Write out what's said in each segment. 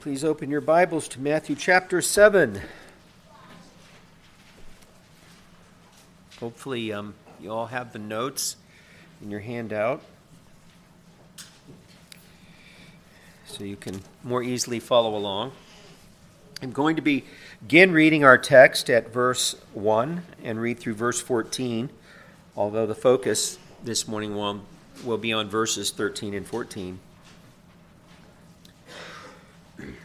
Please open your Bibles to Matthew chapter 7. Hopefully you all have the notes in your handout, so you can more easily follow along. I'm going to begin reading our text at verse 1 and read through verse 14, although the focus this morning will be on verses 13 and 14.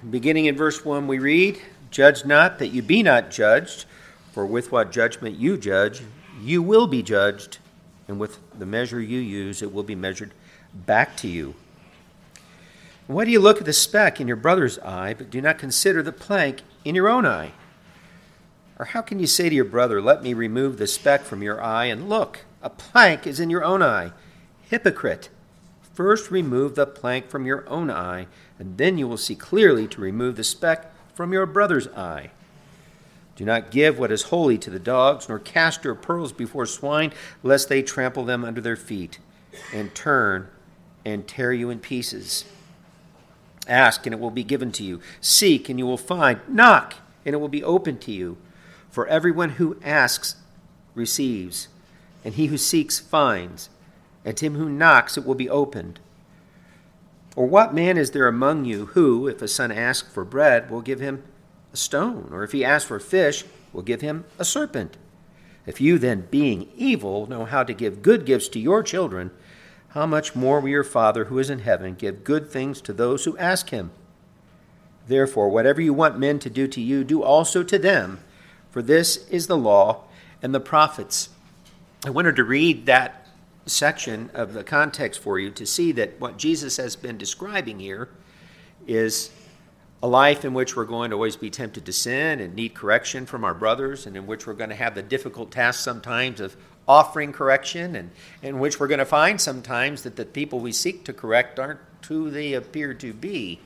Beginning in verse 1, we read, "Judge not that you be not judged, for with what judgment you judge, you will be judged, and with the measure you use, it will be measured back to you. Why do you look at the speck in your brother's eye, but do not consider the plank in your own eye? Or how can you say to your brother, 'Let me remove the speck from your eye,' and look, a plank is in your own eye? Hypocrite, first remove the plank from your own eye, and then you will see clearly to remove the speck from your brother's eye. Do not give what is holy to the dogs, nor cast your pearls before swine, lest they trample them under their feet, and turn and tear you in pieces. Ask, and it will be given to you. Seek, and you will find. Knock, and it will be opened to you. For everyone who asks receives, and he who seeks finds, and to him who knocks it will be opened. Or what man is there among you who, if a son asks for bread, will give him a stone? Or if he asks for fish, will give him a serpent? If you then, being evil, know how to give good gifts to your children, how much more will your Father who is in heaven give good things to those who ask him? Therefore, whatever you want men to do to you, do also to them, for this is the law and the prophets." I wanted to read that section of the context for you to see that what Jesus has been describing here is a life in which we're going to always be tempted to sin and need correction from our brothers, and in which we're going to have the difficult task sometimes of offering correction, and in which we're going to find sometimes that the people we seek to correct aren't who they appear to be.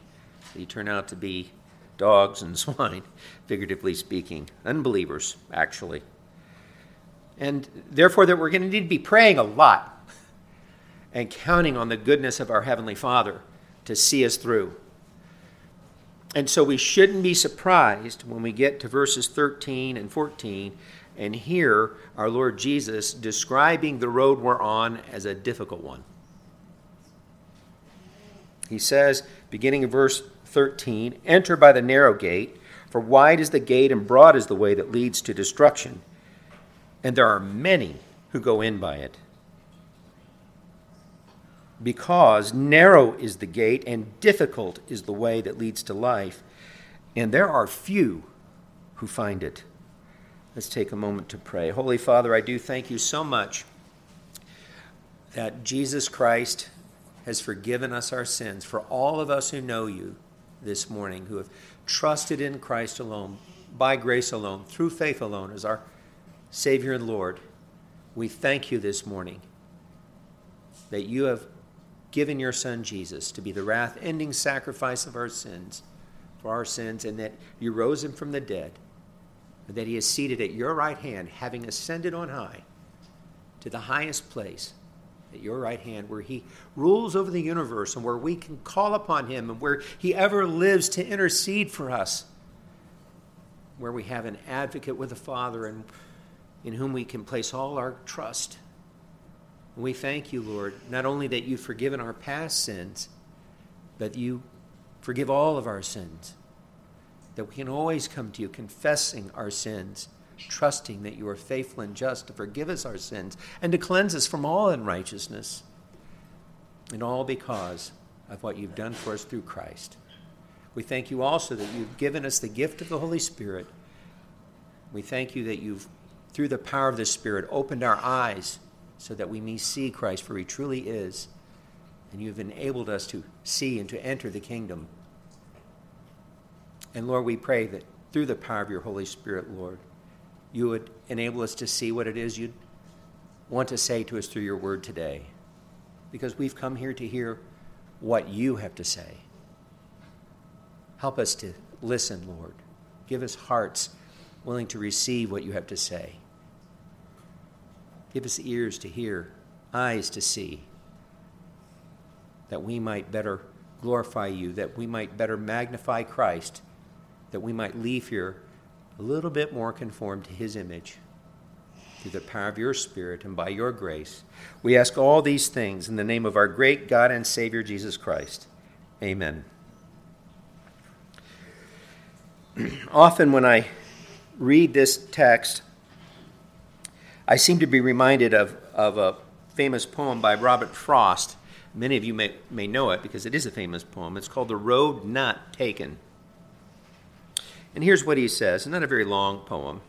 They turn out to be dogs and swine, figuratively speaking, unbelievers, actually. And therefore, that we're going to need to be praying a lot and counting on the goodness of our Heavenly Father to see us through. And so we shouldn't be surprised when we get to verses 13 and 14 and hear our Lord Jesus describing the road we're on as a difficult one. He says, beginning in verse 13, "Enter by the narrow gate, for wide is the gate and broad is the way that leads to destruction, and there are many who go in by it. Because narrow is the gate and difficult is the way that leads to life, and there are few who find it." Let's take a moment to pray. Holy Father, I do thank you so much that Jesus Christ has forgiven us our sins. For all of us who know you this morning, who have trusted in Christ alone, by grace alone, through faith alone, as our Savior and Lord, we thank you this morning that you have given your Son Jesus to be the wrath-ending sacrifice of our sins, for our sins, and that you rose him from the dead, and that he is seated at your right hand, having ascended on high to the highest place at your right hand, where he rules over the universe and where we can call upon him and where he ever lives to intercede for us, where we have an advocate with the Father and in whom we can place all our trust. And we thank you, Lord, not only that you've forgiven our past sins, but you forgive all of our sins, that we can always come to you confessing our sins, trusting that you are faithful and just to forgive us our sins and to cleanse us from all unrighteousness, and all because of what you've done for us through Christ. We thank you also that you've given us the gift of the Holy Spirit. We thank you that you've, through the power of the Spirit, opened our eyes so that we may see Christ, for he truly is. And you've enabled us to see and to enter the kingdom. And Lord, we pray that through the power of your Holy Spirit, Lord, you would enable us to see what it is you'd want to say to us through your word today. Because we've come here to hear what you have to say. Help us to listen, Lord. Give us hearts willing to receive what you have to say. Give us ears to hear, eyes to see, that we might better glorify you, that we might better magnify Christ, that we might leave here a little bit more conformed to his image through the power of your Spirit and by your grace. We ask all these things in the name of our great God and Savior, Jesus Christ. Amen. Often when I read this text, I seem to be reminded of a famous poem by Robert Frost. Many of you may know it because it is a famous poem. It's called The Road Not Taken. And here's what he says. Not a very long poem,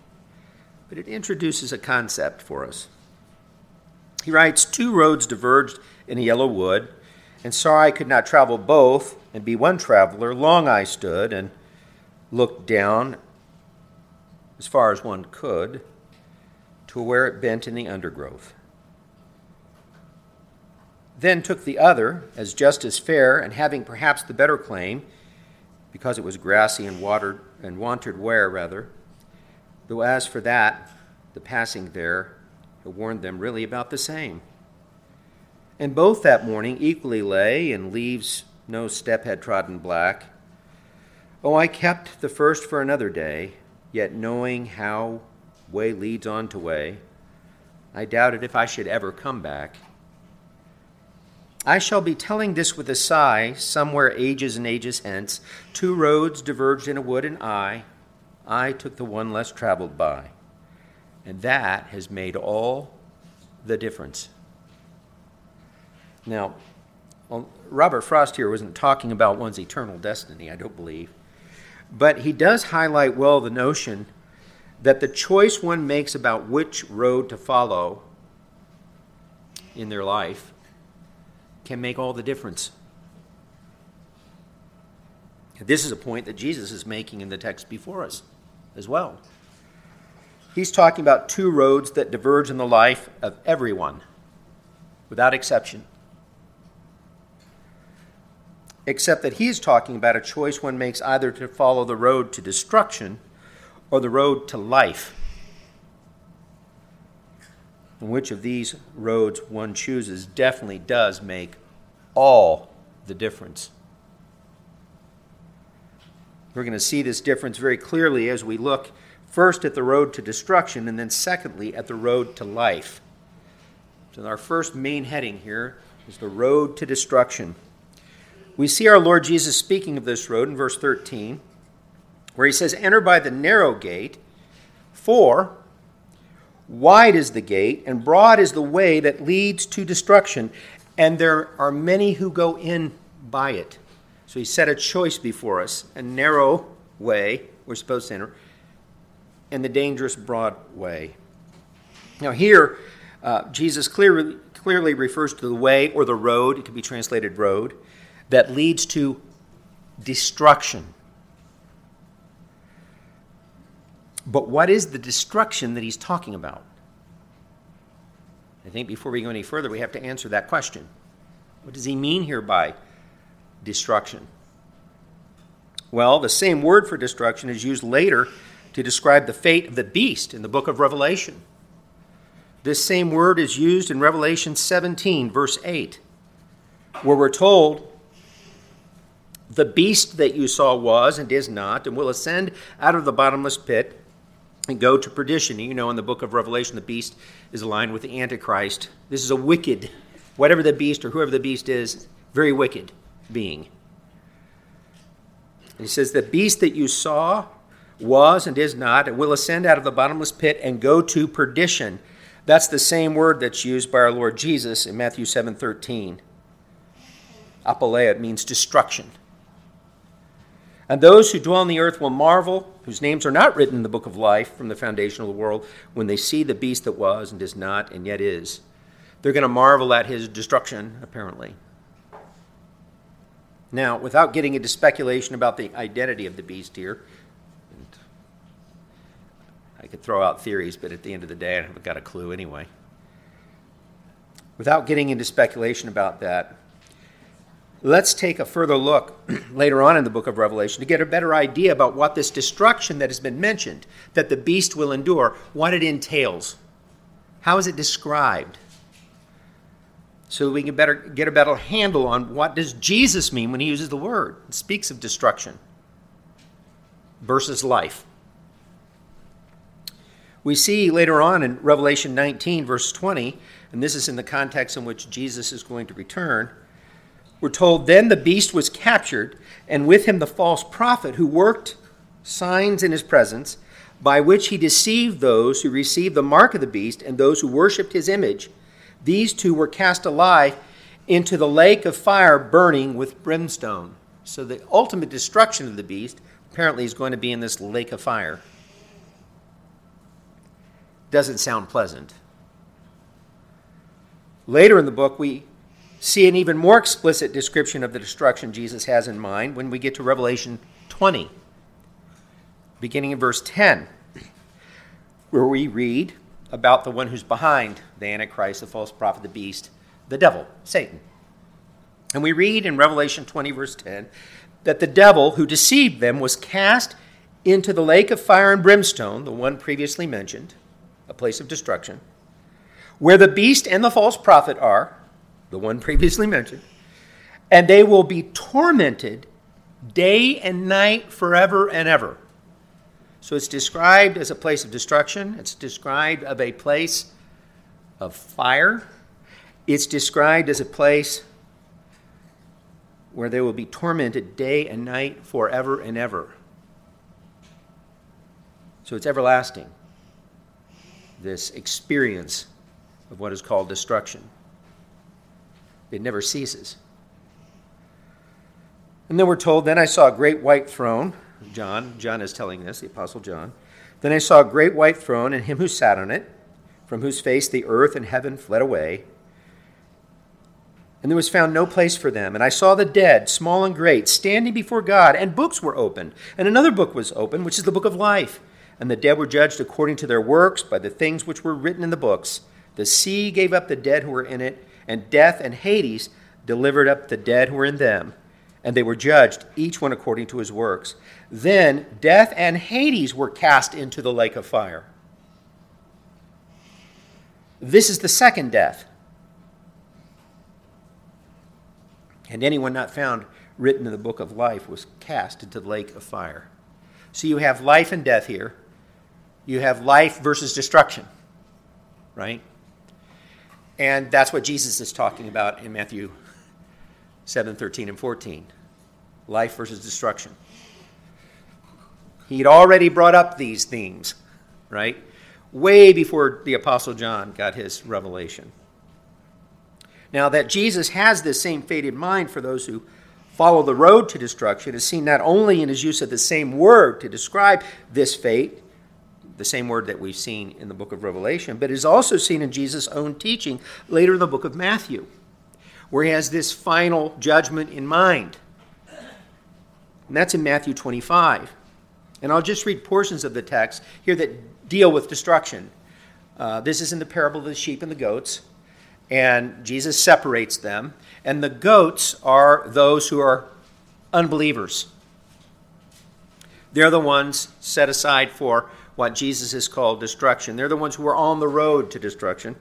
but it introduces a concept for us. He writes, "Two roads diverged in a yellow wood, and saw I could not travel both and be one traveler. Long I stood and looked down as far as one could to where it bent in the undergrowth. Then took the other as just as fair and having perhaps the better claim, because it was grassy and watered and wanted wear rather, though as for that, the passing there had warned them really about the same. And both that morning equally lay in leaves no step had trodden black. Oh, I kept the first for another day, yet knowing how way leads on to way, I doubted if I should ever come back. I shall be telling this with a sigh, somewhere ages and ages hence. Two roads diverged in a wood, and I took the one less traveled by. And that has made all the difference." Now, Robert Frost here wasn't talking about one's eternal destiny, I don't believe. But he does highlight well the notion that the choice one makes about which road to follow in their life can make all the difference. This is a point that Jesus is making in the text before us as well. He's talking about two roads that diverge in the life of everyone, without exception. Except that he's talking about a choice one makes either to follow the road to destruction or the road to life. And which of these roads one chooses definitely does make all the difference. We're going to see this difference very clearly as we look first at the road to destruction and then secondly at the road to life. So our first main heading here is the road to destruction. We see our Lord Jesus speaking of this road in verse 13, where he says, "Enter by the narrow gate, for wide is the gate, and broad is the way that leads to destruction, and there are many who go in by it." So he set a choice before us, a narrow way we're supposed to enter, and the dangerous broad way. Now here, Jesus clearly refers to the way or the road, it could be translated road, that leads to destruction. But what is the destruction that he's talking about? I think before we go any further, we have to answer that question. What does he mean here by destruction? Well, the same word for destruction is used later to describe the fate of the beast in the book of Revelation. This same word is used in Revelation 17, verse 8, where we're told, "The beast that you saw was and is not, and will ascend out of the bottomless pit and go to perdition." You know, in the book of Revelation, the beast is aligned with the Antichrist. This is a wicked, whatever the beast or whoever the beast is, very wicked being. And he says, "The beast that you saw was and is not, and will ascend out of the bottomless pit and go to perdition." That's the same word that's used by our Lord Jesus in Matthew 7:13. Apaleia, it means destruction. "And those who dwell on the earth will marvel, whose names are not written in the book of life from the foundation of the world, when they see the beast that was and is not and yet is." They're going to marvel at his destruction, apparently. Now, without getting into speculation about the identity of the beast here, and I could throw out theories, but at the end of the day, I haven't got a clue anyway. Without getting into speculation about that, let's take a further look later on in the book of Revelation to get a better idea about what this destruction that has been mentioned, that the beast will endure, what it entails. How is it described? so that we can better get a better handle on what does Jesus mean when he uses the word. It speaks of destruction versus life. We see later on in Revelation 19, verse 20, and this is in the context in which Jesus is going to return, we're told, "Then the beast was captured, and with him the false prophet who worked signs in his presence, by which he deceived those who received the mark of the beast and those who worshipped his image. These two were cast alive into the lake of fire burning with brimstone." So the ultimate destruction of the beast apparently is going to be in this lake of fire. Doesn't sound pleasant. Later in the book, we see an even more explicit description of the destruction Jesus has in mind when we get to Revelation 20, beginning in verse 10, where we read about the one who's behind the Antichrist, the false prophet, the beast, the devil, Satan. And we read in Revelation 20, verse 10, that the devil who deceived them was cast into the lake of fire and brimstone, the one previously mentioned, a place of destruction, where the beast and the false prophet are, the one previously mentioned, and they will be tormented day and night forever and ever. So it's described as a place of destruction. It's described as a place of fire. It's described as a place where they will be tormented day and night forever and ever. So it's everlasting, this experience of what is called destruction. It never ceases. And then we're told, "Then I saw a great white throne." John is telling this, the Apostle John. "Then I saw a great white throne and him who sat on it, from whose face the earth and heaven fled away. And there was found no place for them. And I saw the dead, small and great, standing before God, and books were opened. And another book was opened, which is the book of life. And the dead were judged according to their works by the things which were written in the books. The sea gave up the dead who were in it, and death and Hades delivered up the dead who were in them. And they were judged, each one according to his works. Then death and Hades were cast into the lake of fire." This is the second death. "And anyone not found written in the book of life was cast into the lake of fire." So you have life and death here. You have life versus destruction, right? And that's what Jesus is talking about in Matthew 7, 13, and 14. Life versus destruction. He'd already brought up these themes, right? Way before the Apostle John got his revelation. Now, that Jesus has this same fate in mind for those who follow the road to destruction is seen not only in his use of the same word to describe this fate, the same word that we've seen in the book of Revelation, but is also seen in Jesus' own teaching later in the book of Matthew, where he has this final judgment in mind. And that's in Matthew 25. And I'll just read portions of the text here that deal with destruction. This is in the parable of the sheep and the goats. And Jesus separates them. And the goats are those who are unbelievers. They're the ones set aside for what Jesus has called destruction. They're the ones who are on the road to destruction.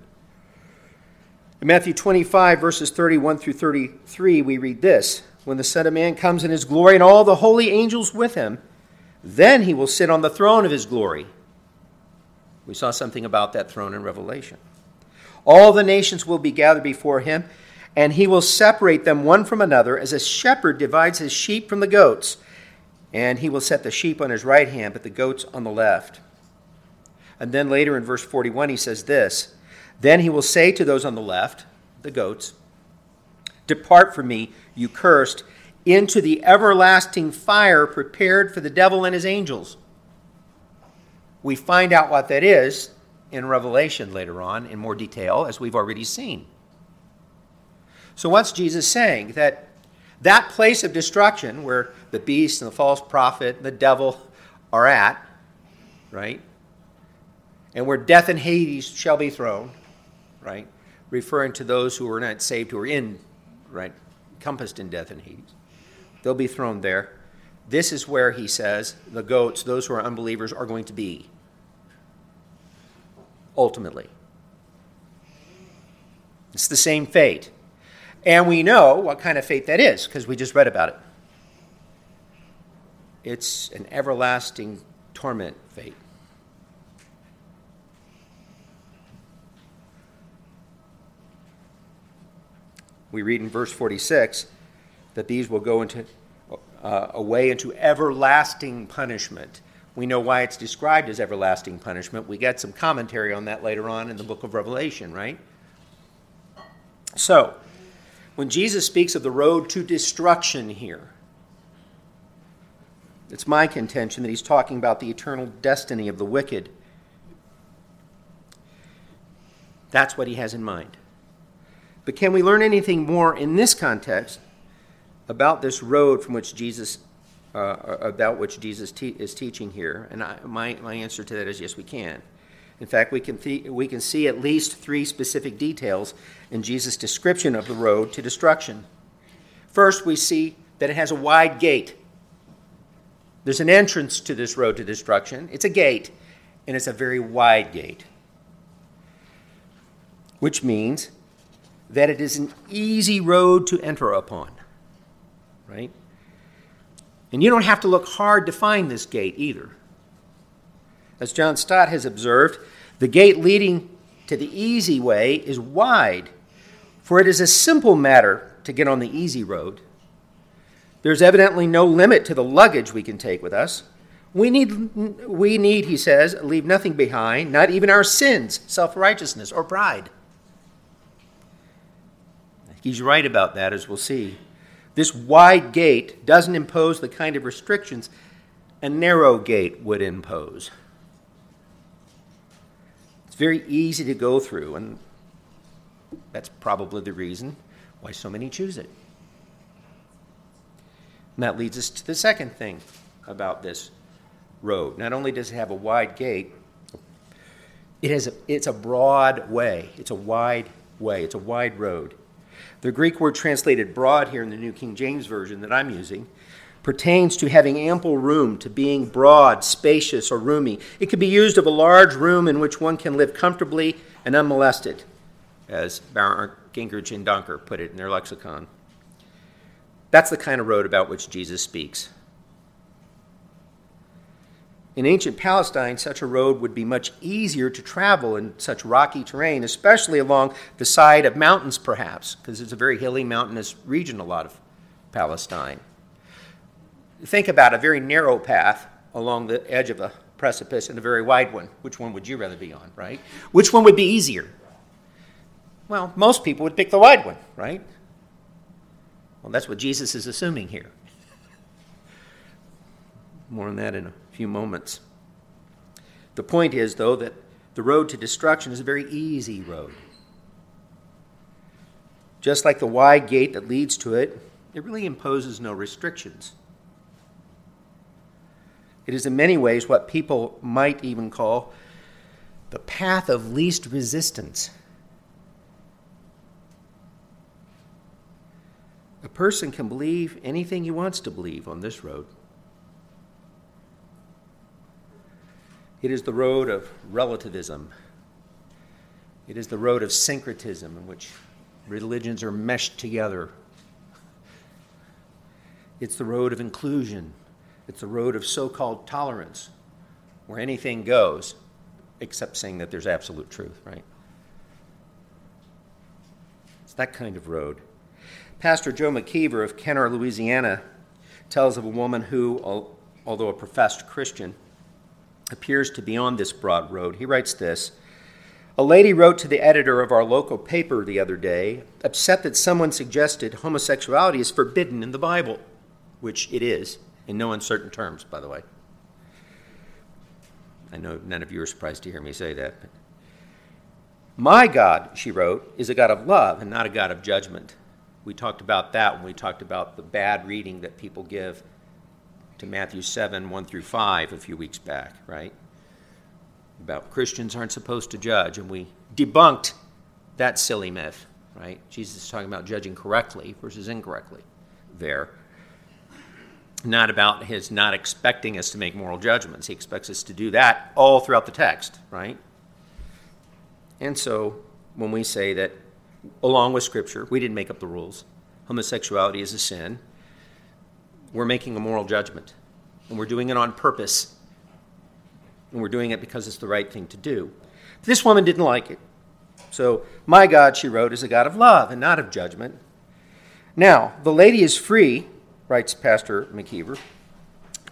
In Matthew 25, verses 31 through 33, we read this: "When the Son of Man comes in his glory and all the holy angels with him, then he will sit on the throne of his glory." We saw something about that throne in Revelation. "All the nations will be gathered before him, and he will separate them one from another, as a shepherd divides his sheep from the goats. And he will set the sheep on his right hand, but the goats on the left." And then later in verse 41, he says this: "Then he will say to those on the left," the goats, "Depart from me, you cursed, into the everlasting fire prepared for the devil and his angels." We find out what that is in Revelation later on in more detail, as we've already seen. So what's Jesus saying? That place of destruction where the beast and the false prophet and the devil are at, right? And where death and Hades shall be thrown, right? Referring to those who are not saved, who are in, right, encompassed in death and Hades. They'll be thrown there. This is where he says the goats, those who are unbelievers, are going to be ultimately. It's the same fate. And we know what kind of faith that is because we just read about it. It's an everlasting torment faith. We read in verse 46 that these will go into away into everlasting punishment. We know why it's described as everlasting punishment. We get some commentary on that later on in the book of Revelation, right? So, when Jesus speaks of the road to destruction here, it's my contention that he's talking about the eternal destiny of the wicked. That's what he has in mind. But can we learn anything more in this context about this road from which Jesus, is teaching here? And my answer to that is yes, we can. In fact, we can see at least three specific details in Jesus' description of the road to destruction. First, we see that it has a wide gate. There's an entrance to this road to destruction. It's a gate, and it's a very wide gate, which means that it is an easy road to enter upon, right? And you don't have to look hard to find this gate either. As John Stott has observed, the gate leading to the easy way is wide, for it is a simple matter to get on the easy road. There's evidently no limit to the luggage we can take with us. We need, he says, leave nothing behind, not even our sins, self-righteousness, or pride. He's right about that, as we'll see. This wide gate doesn't impose the kind of restrictions a narrow gate would impose. It's very easy to go through, and that's probably the reason why so many choose it. And that leads us to the second thing about this road. Not only does it have a wide gate, it's a broad way. It's a wide way. It's a wide road. The Greek word translated broad here in the New King James Version that I'm using pertains to having ample room, to being broad, spacious, or roomy. It could be used of a large room in which one can live comfortably and unmolested, as Baron Gingrich and Dunker put it in their lexicon. That's the kind of road about which Jesus speaks. In ancient Palestine, such a road would be much easier to travel in such rocky terrain, especially along the side of mountains, perhaps, because it's a very hilly, mountainous region, a lot of Palestine. Think about a very narrow path along the edge of a precipice and a very wide one. Which one would you rather be on, right? Which one would be easier? Well, most people would pick the wide one, right? Well, that's what Jesus is assuming here. More on that in a few moments. The point is, though, that the road to destruction is a very easy road. Just like the wide gate that leads to it, it really imposes no restrictions. It is in many ways what people might even call the path of least resistance. A person can believe anything he wants to believe on this road. It is the road of relativism. It is the road of syncretism, in which religions are meshed together. It's the road of inclusion. It's the road of so-called tolerance, where anything goes, except saying that there's absolute truth, right? It's that kind of road. Pastor Joe McKeever of Kenner, Louisiana, tells of a woman who, although a professed Christian, appears to be on this broad road. He writes this: "A lady wrote to the editor of our local paper the other day, upset that someone suggested homosexuality is forbidden in the Bible," which it is, in no uncertain terms, by the way. I know none of you are surprised to hear me say that. But "My God," she wrote, "is a God of love and not a God of judgment." We talked about that when we talked about the bad reading that people give to Matthew 7, 1 through 5 a few weeks back, right? About Christians aren't supposed to judge, and we debunked that silly myth, right? Jesus is talking about judging correctly versus incorrectly there. Not about his not expecting us to make moral judgments. He expects us to do that all throughout the text, right? And so when we say that along with Scripture. We didn't make up the rules. Homosexuality is a sin. We're making a moral judgment, and we're doing it on purpose, and we're doing it because it's the right thing to do. This woman didn't like it. So, my God, she wrote, is a God of love and not of judgment. Now, the lady is free, writes Pastor McKeever,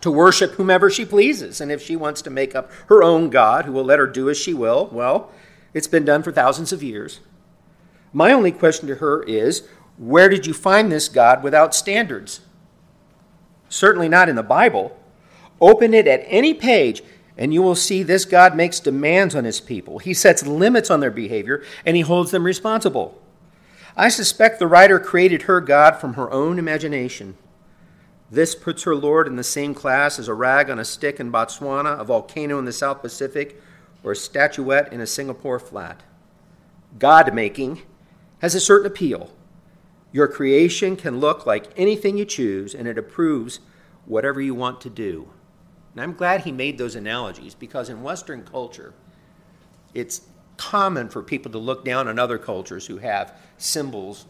to worship whomever she pleases. And if she wants to make up her own God who will let her do as she will, well, it's been done for thousands of years. My only question to her is, where did you find this God without standards? Certainly not in the Bible. Open it at any page, and you will see this God makes demands on his people. He sets limits on their behavior, and he holds them responsible. I suspect the writer created her God from her own imagination. This puts her Lord in the same class as a rag on a stick in Botswana, a volcano in the South Pacific, or a statuette in a Singapore flat. God-making has a certain appeal. Your creation can look like anything you choose, and it approves whatever you want to do. And I'm glad he made those analogies, because in Western culture, it's common for people to look down on other cultures who have symbols,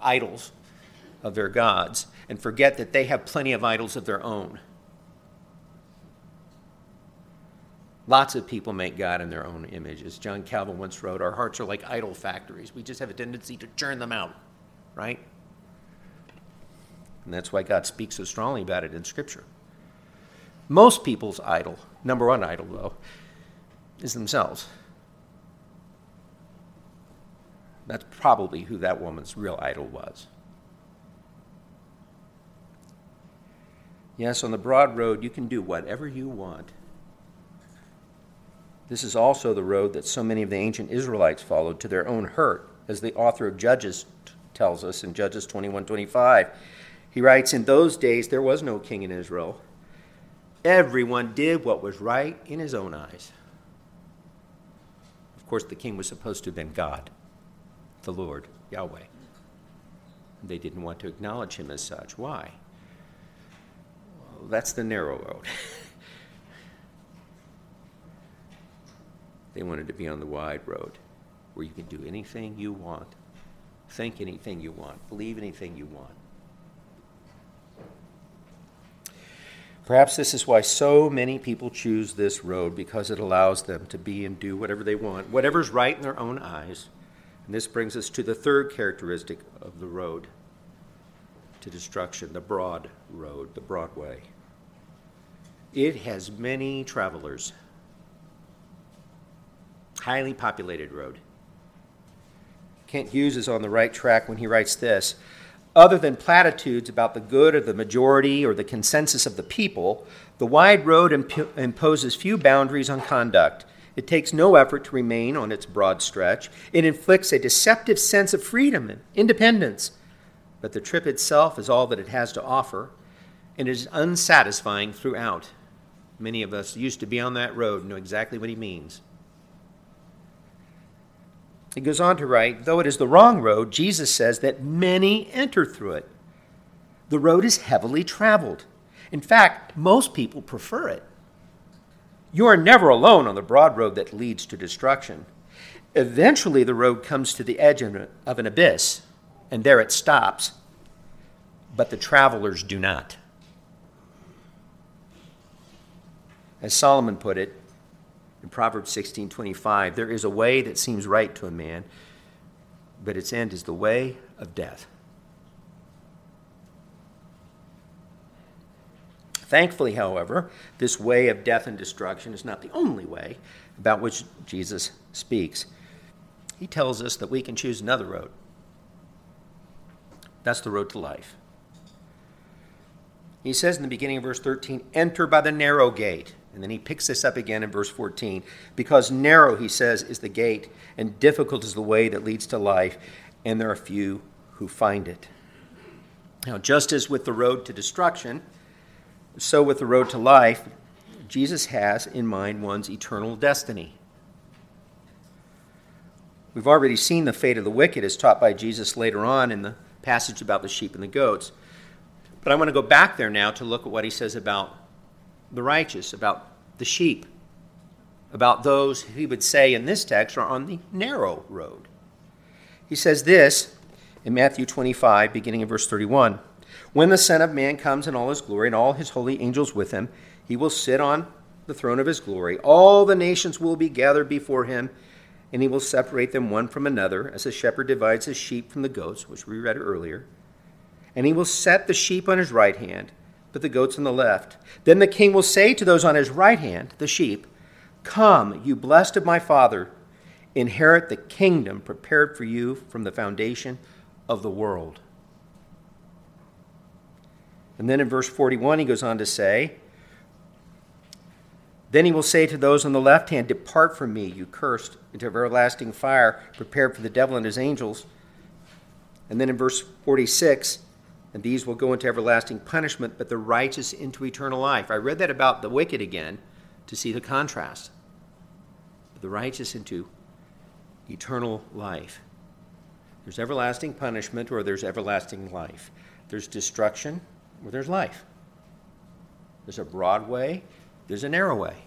idols of their gods, and forget that they have plenty of idols of their own. Lots of people make God in their own images. John Calvin once wrote, our hearts are like idol factories. We just have a tendency to churn them out, right? And that's why God speaks so strongly about it in Scripture. Most people's idol, number one idol, though, is themselves. That's probably who that woman's real idol was. Yes, on the broad road, you can do whatever you want. This is also the road that so many of the ancient Israelites followed to their own hurt, as the author of Judges tells us in Judges 21:25. He writes, in those days there was no king in Israel. Everyone did what was right in his own eyes. Of course, the king was supposed to have been God, the Lord, Yahweh. They didn't want to acknowledge him as such. Why? Well, that's the narrow road. They wanted to be on the wide road where you can do anything you want, think anything you want, believe anything you want. Perhaps this is why so many people choose this road, because it allows them to be and do whatever they want, whatever's right in their own eyes. And this brings us to the third characteristic of the road to destruction, the broad road, the broad way. It has many travelers. Highly populated road. Kent Hughes is on the right track when he writes this. Other than platitudes about the good of the majority or the consensus of the people, the wide road imposes few boundaries on conduct. It takes no effort to remain on its broad stretch. It inflicts a deceptive sense of freedom and independence. But the trip itself is all that it has to offer, and it is unsatisfying throughout. Many of us used to be on that road and know exactly what he means. He goes on to write, though it is the wrong road, Jesus says that many enter through it. The road is heavily traveled. In fact, most people prefer it. You are never alone on the broad road that leads to destruction. Eventually, the road comes to the edge of an abyss, and there it stops. But the travelers do not. As Solomon put it, in Proverbs 16:25, there is a way that seems right to a man, but its end is the way of death. Thankfully, however, this way of death and destruction is not the only way about which Jesus speaks. He tells us that we can choose another road. That's the road to life. He says in the beginning of verse 13, enter by the narrow gate. And then he picks this up again in verse 14. Because narrow, he says, is the gate, and difficult is the way that leads to life, and there are few who find it. Now, just as with the road to destruction, so with the road to life, Jesus has in mind one's eternal destiny. We've already seen the fate of the wicked as taught by Jesus later on in the passage about the sheep and the goats. But I want to go back there now to look at what he says about the righteous, about the sheep, about those he would say in this text are on the narrow road. He says this in Matthew 25, beginning in verse 31. When the Son of Man comes in all his glory and all his holy angels with him, he will sit on the throne of his glory. All the nations will be gathered before him, and he will separate them one from another, as a shepherd divides his sheep from the goats, which we read earlier. And he will set the sheep on his right hand, but the goats on the left. Then the king will say to those on his right hand, the sheep, "Come, you blessed of my Father, inherit the kingdom prepared for you from the foundation of the world." And then in verse 41, he goes on to say, "Then he will say to those on the left hand, 'Depart from me, you cursed, into everlasting fire, prepared for the devil and his angels.'" And then in verse 46, "And these will go into everlasting punishment, but the righteous into eternal life." I read that about the wicked again to see the contrast. The righteous into eternal life. There's everlasting punishment or there's everlasting life. There's destruction or there's life. There's a broad way, there's a narrow way.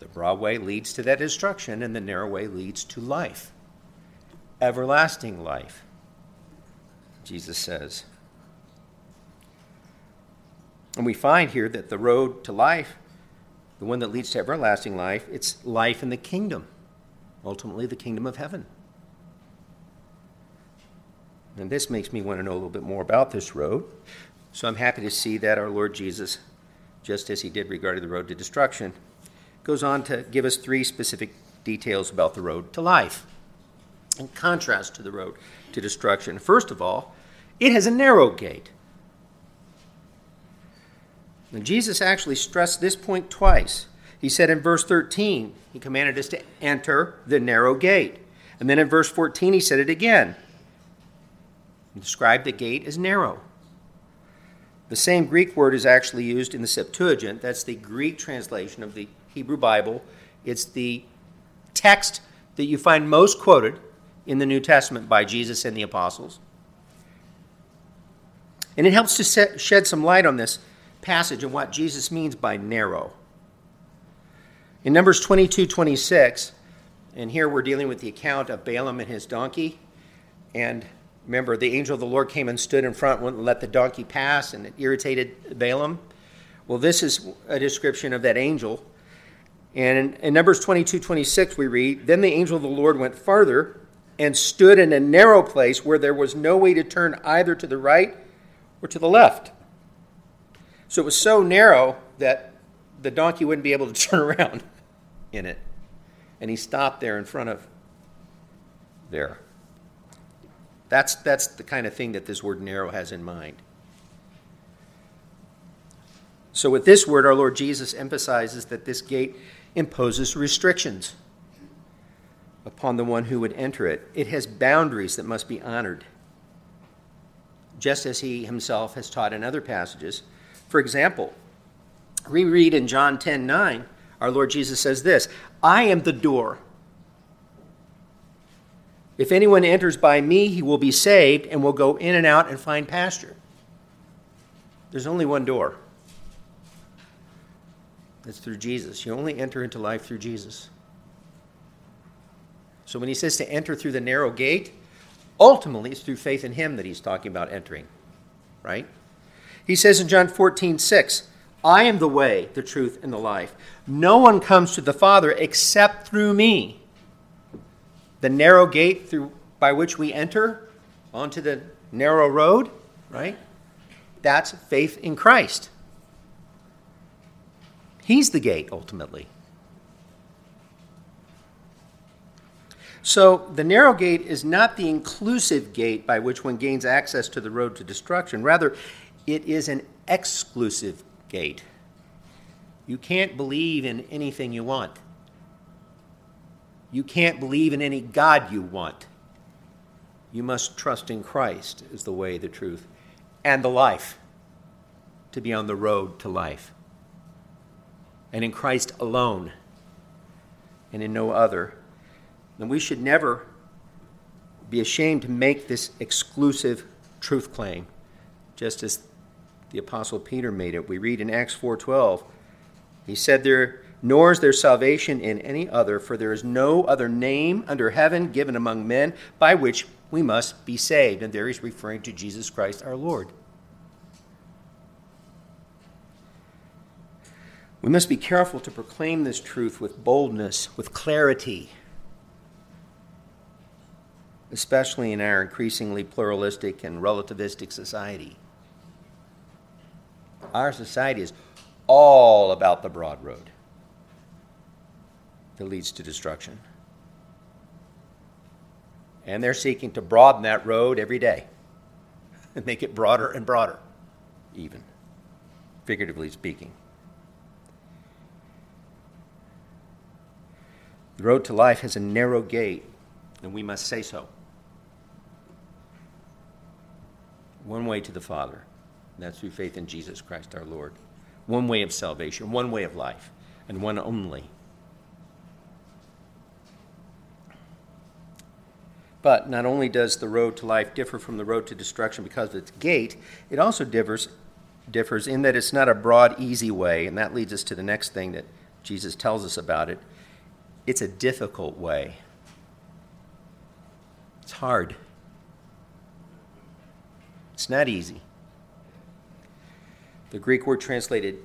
The broad way leads to that destruction and the narrow way leads to life. Everlasting life, Jesus says. And we find here that the road to life, the one that leads to everlasting life, it's life in the kingdom, ultimately the kingdom of heaven. And this makes me want to know a little bit more about this road. So I'm happy to see that our Lord Jesus, just as he did regarding the road to destruction, goes on to give us three specific details about the road to life, in contrast to the road to destruction. First of all, it has a narrow gate. And Jesus actually stressed this point twice. He said in verse 13, he commanded us to enter the narrow gate. And then in verse 14, he said it again. He described the gate as narrow. The same Greek word is actually used in the Septuagint. That's the Greek translation of the Hebrew Bible. It's the text that you find most quoted in the New Testament by Jesus and the apostles. And it helps to shed some light on this passage and what Jesus means by narrow. In Numbers 22:26, and here we're dealing with the account of Balaam and his donkey. And remember, the angel of the Lord came and stood in front, wouldn't let the donkey pass, and it irritated Balaam. Well, this is a description of that angel. And in Numbers 22:26, we read, "Then the angel of the Lord went farther and stood in a narrow place where there was no way to turn either to the right or to the left." So it was so narrow that the donkey wouldn't be able to turn around in it. And he stopped there in front of there. That's the kind of thing that this word narrow has in mind. So with this word, our Lord Jesus emphasizes that this gate imposes restrictions upon the one who would enter it. It has boundaries that must be honored, just as he himself has taught in other passages. For example, we read in John 10:9, our Lord Jesus says this, "I am the door. If anyone enters by me, he will be saved and will go in and out and find pasture." There's only one door. That's through Jesus. You only enter into life through Jesus. So when he says to enter through the narrow gate, ultimately it's through faith in him that he's talking about entering, right? He says in John 14:6, "I am the way, the truth, and the life. No one comes to the Father except through me." The narrow gate through by which we enter onto the narrow road, right? That's faith in Christ. He's the gate, ultimately. So the narrow gate is not the inclusive gate by which one gains access to the road to destruction. Rather, it is an exclusive gate. You can't believe in anything you want. You can't believe in any God you want. You must trust in Christ as the way, the truth, and the life to be on the road to life. And in Christ alone and in no other. And we should never be ashamed to make this exclusive truth claim, just as the Apostle Peter made it. We read in Acts 4:12, he said there nor is there salvation in any other, for there is no other name under heaven given among men by which we must be saved. And there he's referring to Jesus Christ our Lord. We must be careful to proclaim this truth with boldness, with clarity, especially in our increasingly pluralistic and relativistic society. Our society is all about the broad road that leads to destruction. And they're seeking to broaden that road every day and make it broader and broader, even, figuratively speaking. The road to life has a narrow gate, and we must say so. One way to the Father, and that's through faith in Jesus Christ our Lord. One way of salvation, one way of life, and one only. But not only does the road to life differ from the road to destruction because of its gate, it also differs in that it's not a broad, easy way, and that leads us to the next thing that Jesus tells us about it. It's a difficult way. It's hard. It's not easy. The Greek word translated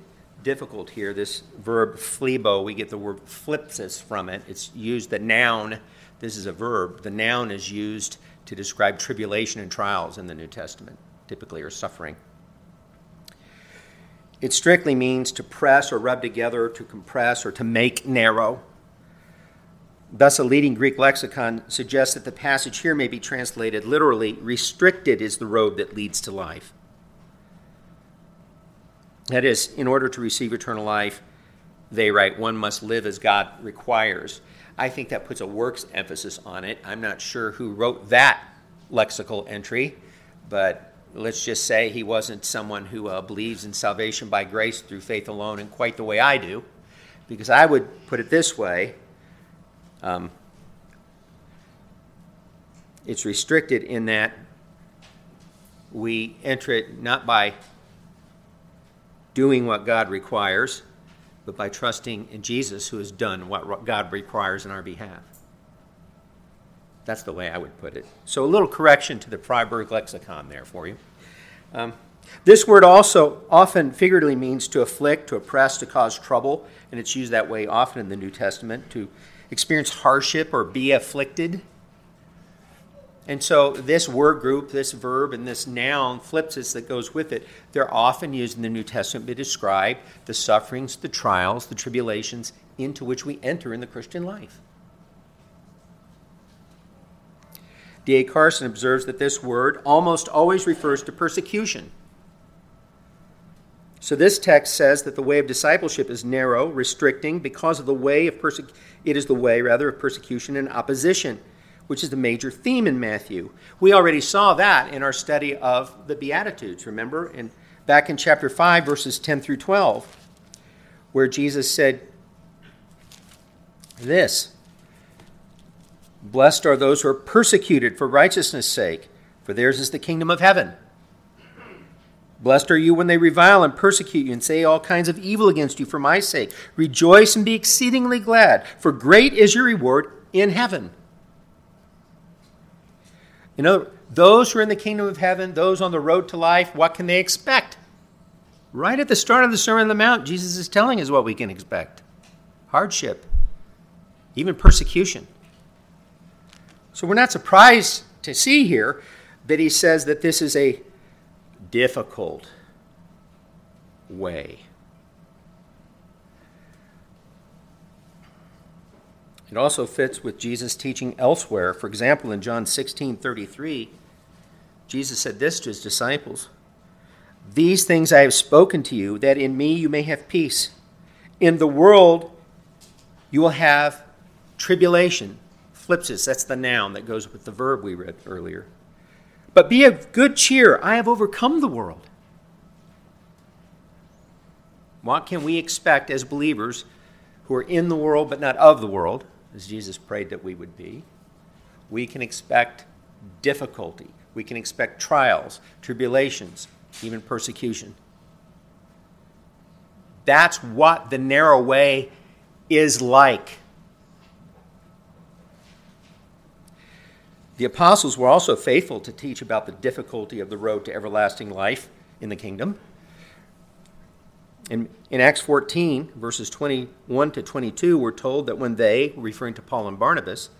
difficult here, this verb phlebo, we get the word phlipsis from it. It's used, the noun, this is a verb, the noun is used to describe tribulation and trials in the New Testament, typically, or suffering. It strictly means to press or rub together, to compress, or to make narrow. Thus, a leading Greek lexicon suggests that the passage here may be translated literally, restricted is the road that leads to life. That is, in order to receive eternal life, they write, one must live as God requires. I think that puts a works emphasis on it. I'm not sure who wrote that lexical entry, but let's just say he wasn't someone who believes in salvation by grace through faith alone in quite the way I do, because I would put it this way. It's restricted in that we enter it not by doing what God requires, but by trusting in Jesus who has done what God requires in our behalf. That's the way I would put it. So a little correction to the Freiburg lexicon there for you. This word also often figuratively means to afflict, to oppress, to cause trouble, and it's used that way often in the New Testament, to experience hardship or be afflicted. And so this word group, this verb, and this noun, phlipsis, that goes with it, they're often used in the New Testament to describe the sufferings, the trials, the tribulations into which we enter in the Christian life. D.A. Carson observes that this word almost always refers to persecution. So this text says that the way of discipleship is narrow, restricting, because of the way of it is the way of persecution and opposition, which is the major theme in Matthew. We already saw that in our study of the Beatitudes, remember? And back in chapter 5, verses 10 through 12, where Jesus said this, "Blessed are those who are persecuted for righteousness' sake, for theirs is the kingdom of heaven. Blessed are you when they revile and persecute you and say all kinds of evil against you for my sake. Rejoice and be exceedingly glad, for great is your reward in heaven." You know, those who are in the kingdom of heaven, those on the road to life, what can they expect? Right at the start of the Sermon on the Mount, Jesus is telling us what we can expect. Hardship, even persecution. So we're not surprised to see here that he says that this is a difficult way. It also fits with Jesus' teaching elsewhere. For example, in John 16:33, Jesus said this to his disciples, "These things I have spoken to you, that in me you may have peace. In the world you will have tribulation." Phlipsis, that's the noun that goes with the verb we read earlier. "But be of good cheer, I have overcome the world." What can we expect as believers who are in the world but not of the world, as Jesus prayed that we would be? We can expect difficulty. We can expect trials, tribulations, even persecution. That's what the narrow way is like. The apostles were also faithful to teach about the difficulty of the road to everlasting life in the kingdom. In Acts 14, verses 21 to 22, we're told that when they, referring to Paul and Barnabas,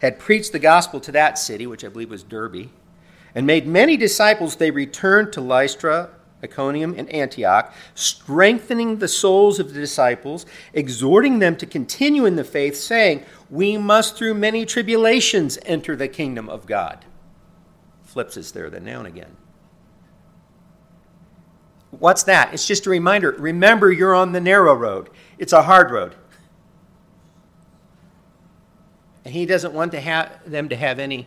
had preached the gospel to that city, which I believe was Derby, and made many disciples, they returned to Lystra, Iconium, and Antioch, strengthening the souls of the disciples, exhorting them to continue in the faith, saying, "We must through many tribulations enter the kingdom of God." Flips is there, the noun again. What's that? It's just a reminder. Remember, you're on the narrow road. It's a hard road. And he doesn't want them to have any,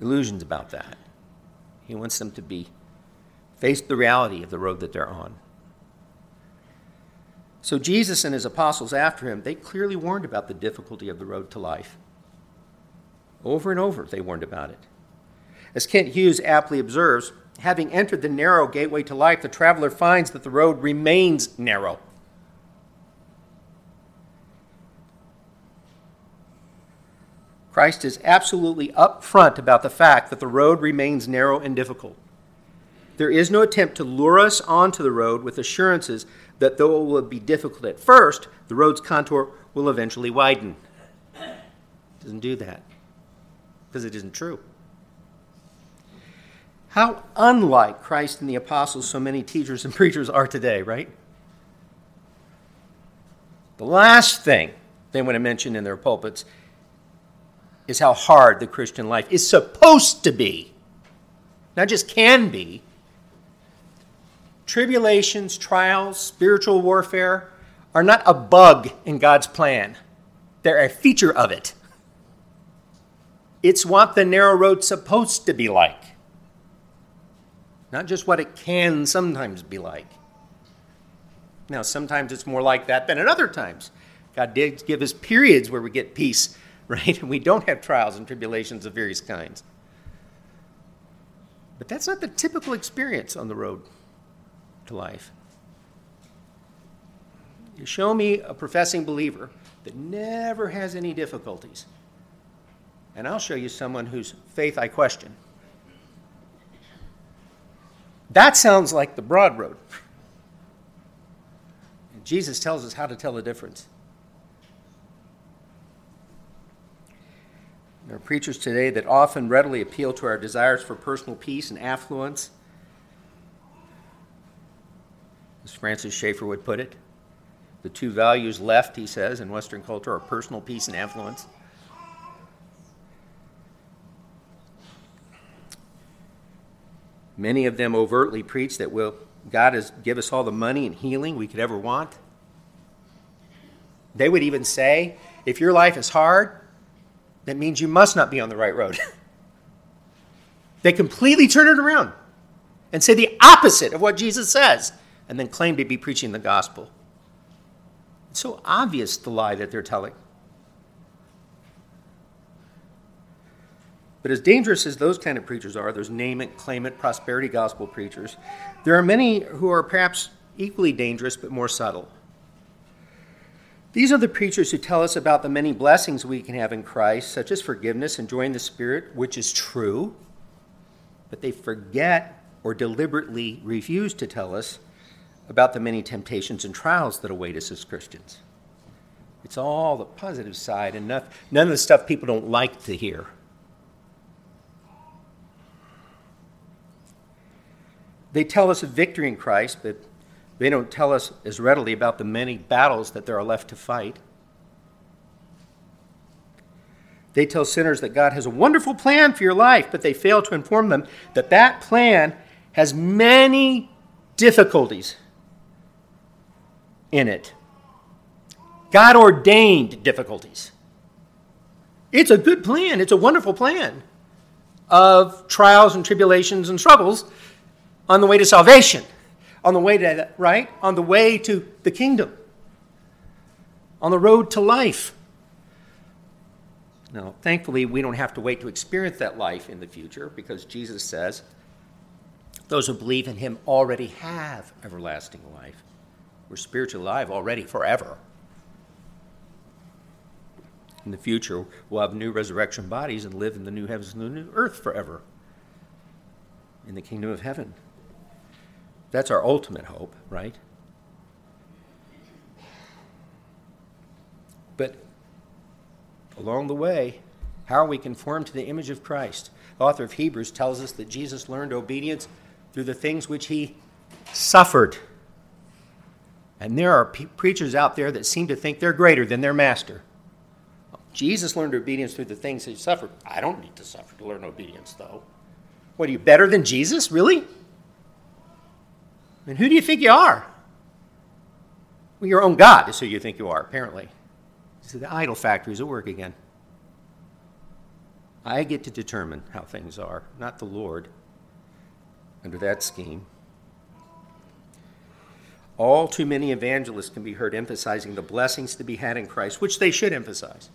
illusions about that. He wants them to face the reality of the road that they're on. So Jesus and his apostles after him, they clearly warned about the difficulty of the road to life. Over and over they warned about it. As Kent Hughes aptly observes, having entered the narrow gateway to life, the traveler finds that the road remains narrow. Christ is absolutely upfront about the fact that the road remains narrow and difficult. There is no attempt to lure us onto the road with assurances that though it will be difficult at first, the road's contour will eventually widen. It doesn't do that because it isn't true. How unlike Christ and the apostles so many teachers and preachers are today, right? The last thing they want to mention in their pulpits is how hard the Christian life is supposed to be. Not just can be. Tribulations, trials, spiritual warfare are not a bug in God's plan. They're a feature of it. It's what the narrow road's supposed to be like. Not just what it can sometimes be like. Now, sometimes it's more like that than at other times. God did give us periods where we get peace, right? And we don't have trials and tribulations of various kinds. But that's not the typical experience on the road to life. You show me a professing believer that never has any difficulties, and I'll show you someone whose faith I question. That sounds like the broad road. And Jesus tells us how to tell the difference. There are preachers today that often readily appeal to our desires for personal peace and affluence. As Francis Schaeffer would put it, the two values left, he says, in Western culture are personal peace and affluence. Many of them overtly preach that God has given us all the money and healing we could ever want. They would even say, if your life is hard, that means you must not be on the right road. They completely turn it around and say the opposite of what Jesus says and then claim to be preaching the gospel. It's so obvious the lie that they're telling. But as dangerous as those kind of preachers are, those name it, claim it, prosperity gospel preachers, there are many who are perhaps equally dangerous but more subtle. These are the preachers who tell us about the many blessings we can have in Christ, such as forgiveness, enjoying the Spirit, which is true, but they forget or deliberately refuse to tell us about the many temptations and trials that await us as Christians. It's all the positive side and none of the stuff people don't like to hear. They tell us of victory in Christ, but they don't tell us as readily about the many battles that there are left to fight. They tell sinners that God has a wonderful plan for your life, but they fail to inform them that that plan has many difficulties in it. God-ordained difficulties. It's a good plan. It's a wonderful plan of trials and tribulations and struggles on the way to salvation. On the way to that, right? On the way to the kingdom. On the road to life. Now, thankfully, we don't have to wait to experience that life in the future because Jesus says those who believe in him already have everlasting life. We're spiritually alive already forever. In the future, we'll have new resurrection bodies and live in the new heavens and the new earth forever in the kingdom of heaven. That's our ultimate hope, right? But along the way, how are we conformed to the image of Christ? The author of Hebrews tells us that Jesus learned obedience through the things which he suffered. And there are preachers out there that seem to think they're greater than their master. Jesus learned obedience through the things he suffered. I don't need to suffer to learn obedience, though. What, are you better than Jesus? Really? And who do you think you are? Well, your own God is who you think you are, apparently. So the idol factory is at work again. I get to determine how things are, not the Lord, under that scheme. All too many evangelists can be heard emphasizing the blessings to be had in Christ, which they should emphasize,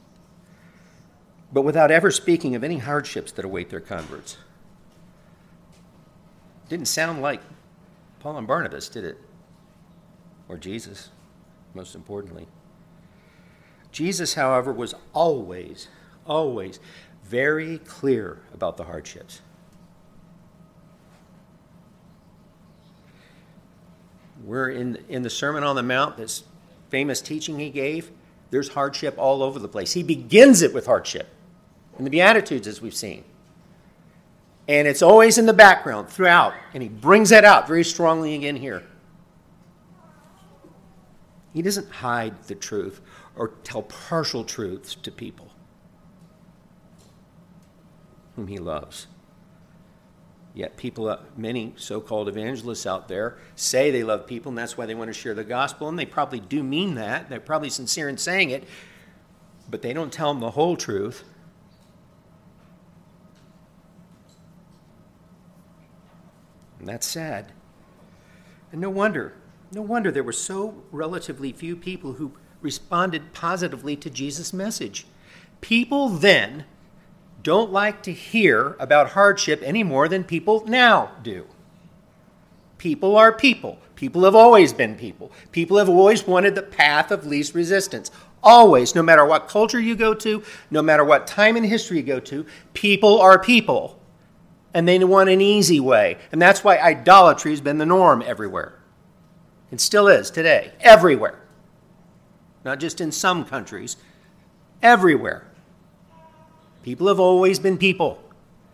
but without ever speaking of any hardships that await their converts. Didn't sound like Paul and Barnabas, did it? Or Jesus, most importantly. Jesus, however, was always, always very clear about the hardships. We're in the Sermon on the Mount, this famous teaching he gave. There's hardship all over the place. He begins it with hardship in the Beatitudes, as we've seen. And it's always in the background throughout, and he brings that out very strongly again here. He doesn't hide the truth or tell partial truths to people whom he loves. Yet people, many so-called evangelists out there say they love people, and that's why they want to share the gospel, and they probably do mean that. They're probably sincere in saying it, but they don't tell them the whole truth. And that's sad. And no wonder there were so relatively few people who responded positively to Jesus' message. People then don't like to hear about hardship any more than people now do. People are people. People have always been people. People have always wanted the path of least resistance. Always, no matter what culture you go to, no matter what time in history you go to, people are people. And they want an easy way. And that's why idolatry has been the norm everywhere. And still is today. Everywhere. Not just in some countries. Everywhere. People have always been people.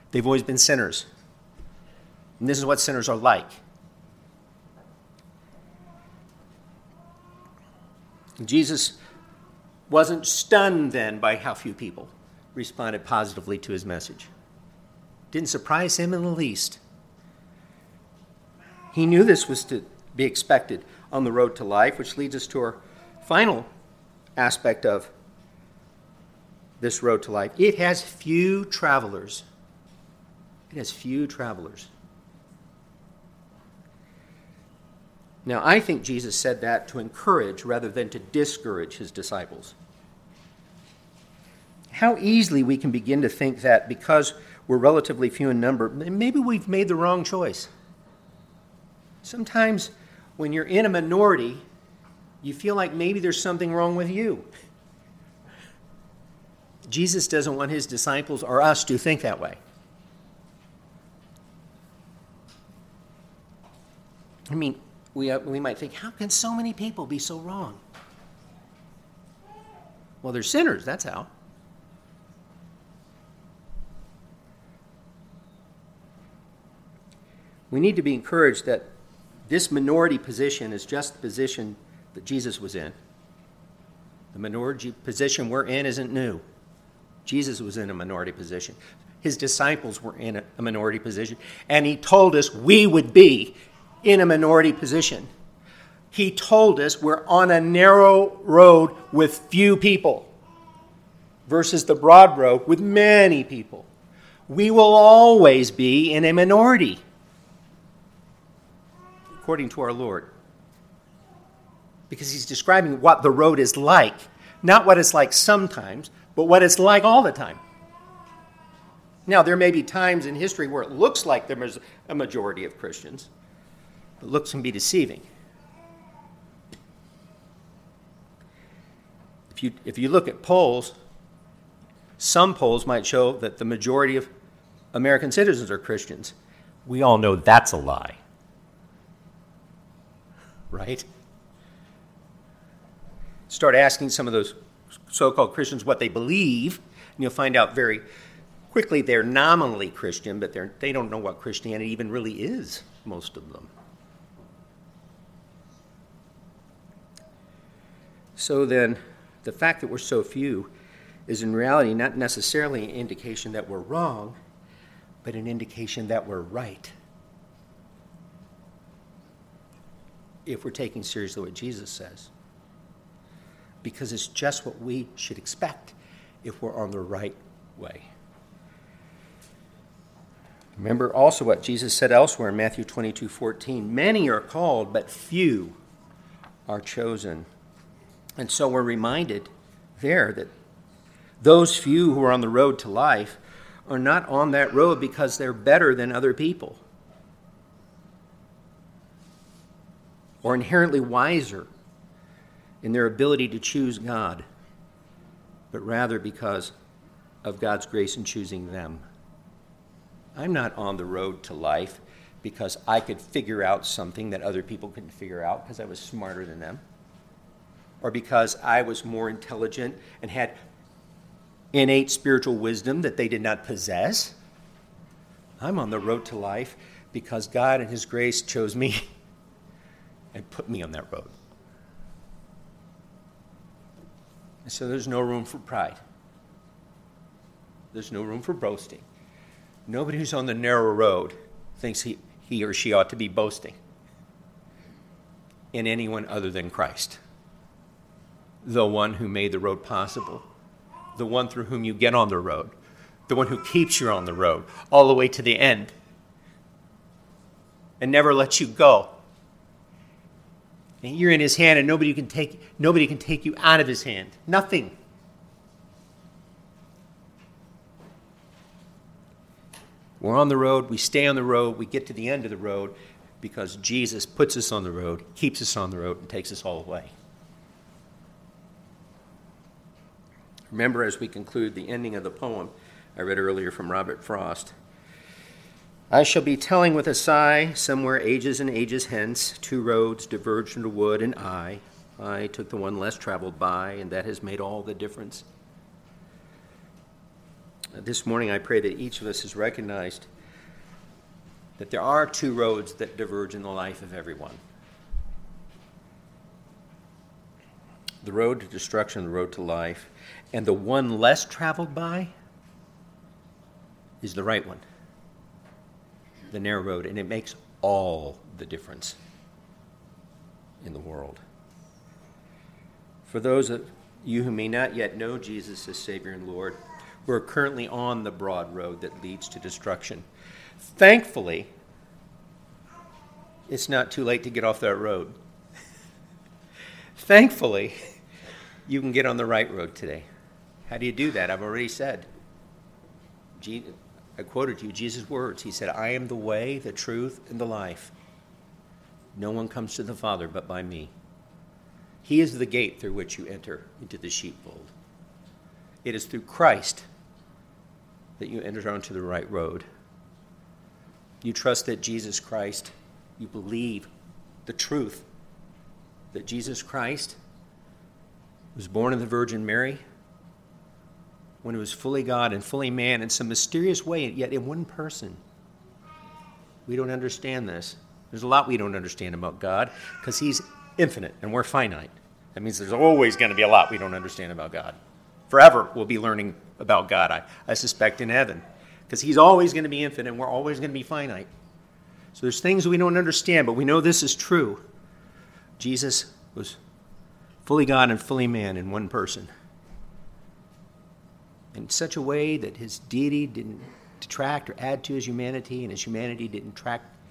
They've always been sinners. And this is what sinners are like. Jesus wasn't stunned then by how few people responded positively to his message. Didn't surprise him in the least. He knew this was to be expected on the road to life, which leads us to our final aspect of this road to life. It has few travelers. It has few travelers. Now, I think Jesus said that to encourage rather than to discourage his disciples. How easily we can begin to think that because we're relatively few in number, maybe we've made the wrong choice. Sometimes when you're in a minority, you feel like maybe there's something wrong with you. Jesus doesn't want his disciples or us to think that way. I mean, we might think, how can so many people be so wrong? Well, they're sinners, that's how. We need to be encouraged that this minority position is just the position that Jesus was in. The minority position we're in isn't new. Jesus was in a minority position. His disciples were in a minority position. And he told us we would be in a minority position. He told us we're on a narrow road with few people versus the broad road with many people. We will always be in a minority, according to our Lord, because he's describing what the road is like, not what it's like sometimes, but what it's like all the time. Now, there may be times in history where it looks like there's a majority of Christians, but looks can be deceiving. If you look at polls, some polls might show that the majority of American citizens are Christians. We all know that's a lie, right? Start asking some of those so-called Christians what they believe, and you'll find out very quickly they're nominally Christian, but they don't know what Christianity even really is, most of them. So then, the fact that we're so few is in reality not necessarily an indication that we're wrong, but an indication that we're right, if we're taking seriously what Jesus says. Because it's just what we should expect if we're on the right way. Remember also what Jesus said elsewhere in Matthew 22:14. Many are called, but few are chosen. And so we're reminded there that those few who are on the road to life are not on that road because they're better than other people or inherently wiser in their ability to choose God, but rather because of God's grace in choosing them. I'm not on the road to life because I could figure out something that other people couldn't figure out because I was smarter than them, or because I was more intelligent and had innate spiritual wisdom that they did not possess. I'm on the road to life because God and His grace chose me and put me on that road. And so there's no room for pride. There's no room for boasting. Nobody who's on the narrow road thinks he or she ought to be boasting in anyone other than Christ, the one who made the road possible, the one through whom you get on the road, the one who keeps you on the road all the way to the end and never lets you go. And you're in His hand, and nobody can take you out of His hand. Nothing. We're on the road. We stay on the road. We get to the end of the road because Jesus puts us on the road, keeps us on the road, and takes us all away. Remember, as we conclude, the ending of the poem I read earlier from Robert Frost. I shall be telling with a sigh, somewhere ages and ages hence, two roads diverged into wood, and I took the one less traveled by, and that has made all the difference. This morning I pray that each of us has recognized that there are two roads that diverge in the life of everyone. The road to destruction, the road to life, and the one less traveled by is the right one, the narrow road, and it makes all the difference in the world. For those of you who may not yet know Jesus as Savior and Lord, we're currently on the broad road that leads to destruction. Thankfully, it's not too late to get off that road. Thankfully, you can get on the right road today. How do you do that? I've already said. I quoted you Jesus' words. He said, I am the way, the truth, and the life. No one comes to the Father but by me. He is the gate through which you enter into the sheepfold. It is through Christ that you enter onto the right road. You trust that Jesus Christ, you believe the truth that Jesus Christ was born of the Virgin Mary, when it was fully God and fully man in some mysterious way, yet in one person. We don't understand this. There's a lot we don't understand about God because He's infinite and we're finite. That means there's always going to be a lot we don't understand about God. Forever we'll be learning about God, I suspect, in heaven, because He's always going to be infinite and we're always going to be finite. So there's things we don't understand, but we know this is true. Jesus was fully God and fully man in one person, in such a way that His deity didn't detract or add to His humanity, and His humanity didn't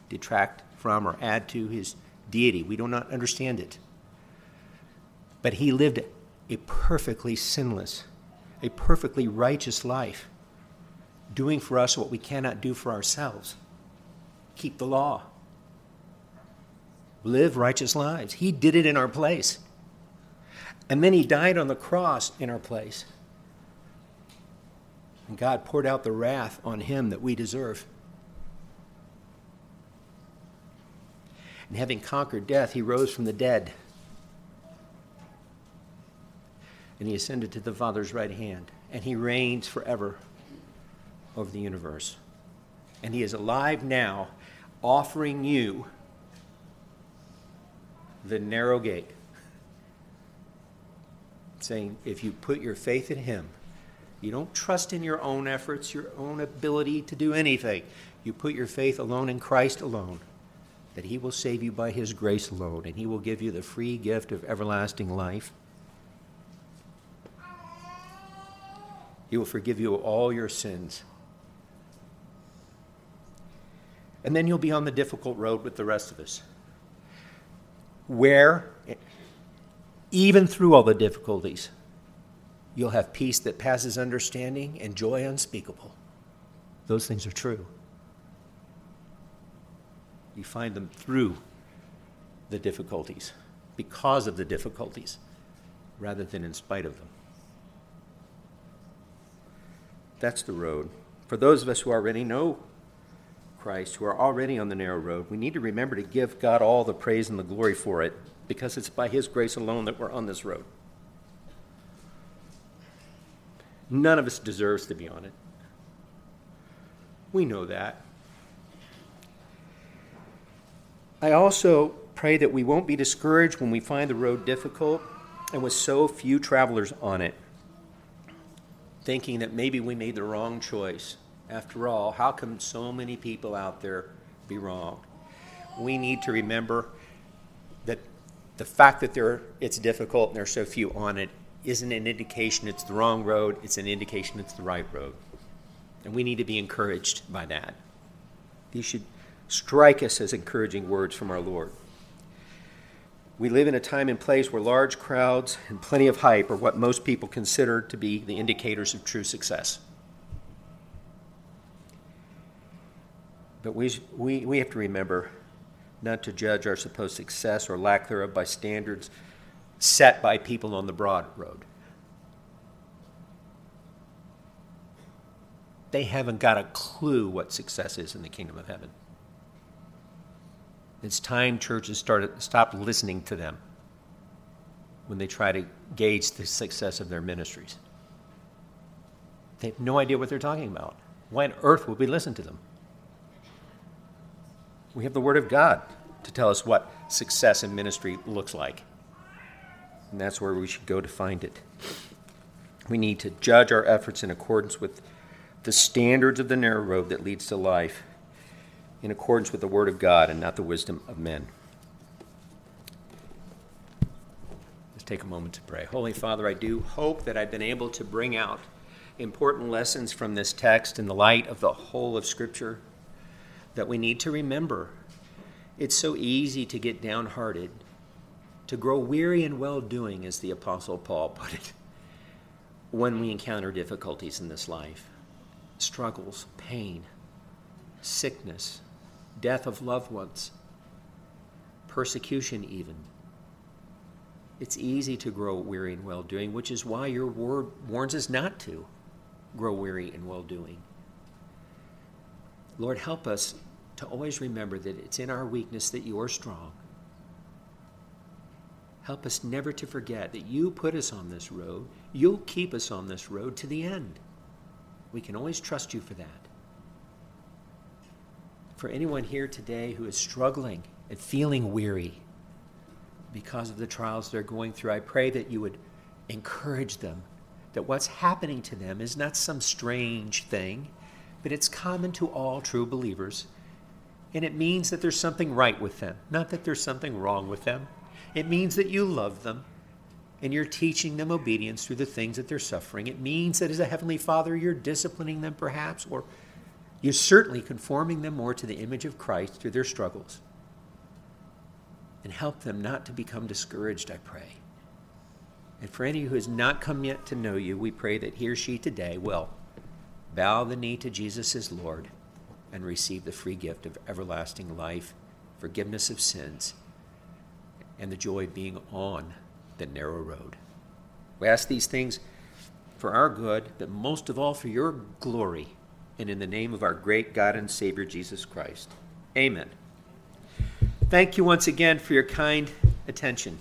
detract from or add to His deity. We do not understand it. But He lived a perfectly sinless, a perfectly righteous life, doing for us what we cannot do for ourselves. Keep the law. Live righteous lives. He did it in our place. And then he died on the cross in our place. And God poured out the wrath on him that we deserve. And having conquered death, he rose from the dead. And he ascended to the Father's right hand. And he reigns forever over the universe. And he is alive now, offering you the narrow gate, saying if you put your faith in him, you don't trust in your own efforts, your own ability to do anything. You put your faith alone in Christ alone, that he will save you by his grace alone, and he will give you the free gift of everlasting life. He will forgive you all your sins. And then you'll be on the difficult road with the rest of us, where, even through all the difficulties, you'll have peace that passes understanding and joy unspeakable. Those things are true. You find them through the difficulties, because of the difficulties, rather than in spite of them. That's the road. For those of us who already know Christ, who are already on the narrow road, we need to remember to give God all the praise and the glory for it, because it's by his grace alone that we're on this road. None of us deserves to be on it. We know that. I also pray that we won't be discouraged when we find the road difficult and with so few travelers on it, thinking that maybe we made the wrong choice. After all, how can so many people out there be wrong? We need to remember that the fact that it's difficult and there are so few on it isn't an indication it's the wrong road. It's an indication it's the right road. And we need to be encouraged by that. These should strike us as encouraging words from our Lord. We live in a time and place where large crowds and plenty of hype are what most people consider to be the indicators of true success. But we have to remember not to judge our supposed success or lack thereof by standards set by people on the broad road. They haven't got a clue what success is in the kingdom of heaven. It's time churches stopped listening to them when they try to gauge the success of their ministries. They have no idea what they're talking about. Why on earth would we listen to them? We have the Word of God to tell us what success in ministry looks like. And that's where we should go to find it. We need to judge our efforts in accordance with the standards of the narrow road that leads to life, in accordance with the Word of God and not the wisdom of men. Let's take a moment to pray. Holy Father, I do hope that I've been able to bring out important lessons from this text in the light of the whole of Scripture that we need to remember. It's so easy to get downhearted, to grow weary in well-doing, as the Apostle Paul put it, when we encounter difficulties in this life, struggles, pain, sickness, death of loved ones, persecution even. It's easy to grow weary in well-doing, which is why your word warns us not to grow weary in well-doing. Lord, help us to always remember that it's in our weakness that you are strong. Help us never to forget that you put us on this road. You'll keep us on this road to the end. We can always trust you for that. For anyone here today who is struggling and feeling weary because of the trials they're going through, I pray that you would encourage them, that what's happening to them is not some strange thing, but it's common to all true believers, and it means that there's something right with them, not that there's something wrong with them. It means that you love them, and you're teaching them obedience through the things that they're suffering. It means that as a Heavenly Father, you're disciplining them perhaps, or you're certainly conforming them more to the image of Christ through their struggles. And help them not to become discouraged, I pray. And for any who has not come yet to know you, we pray that he or she today will bow the knee to Jesus as Lord and receive the free gift of everlasting life, forgiveness of sins, and the joy of being on the narrow road. We ask these things for our good, but most of all for your glory, and in the name of our great God and Savior, Jesus Christ. Amen. Thank you once again for your kind attention.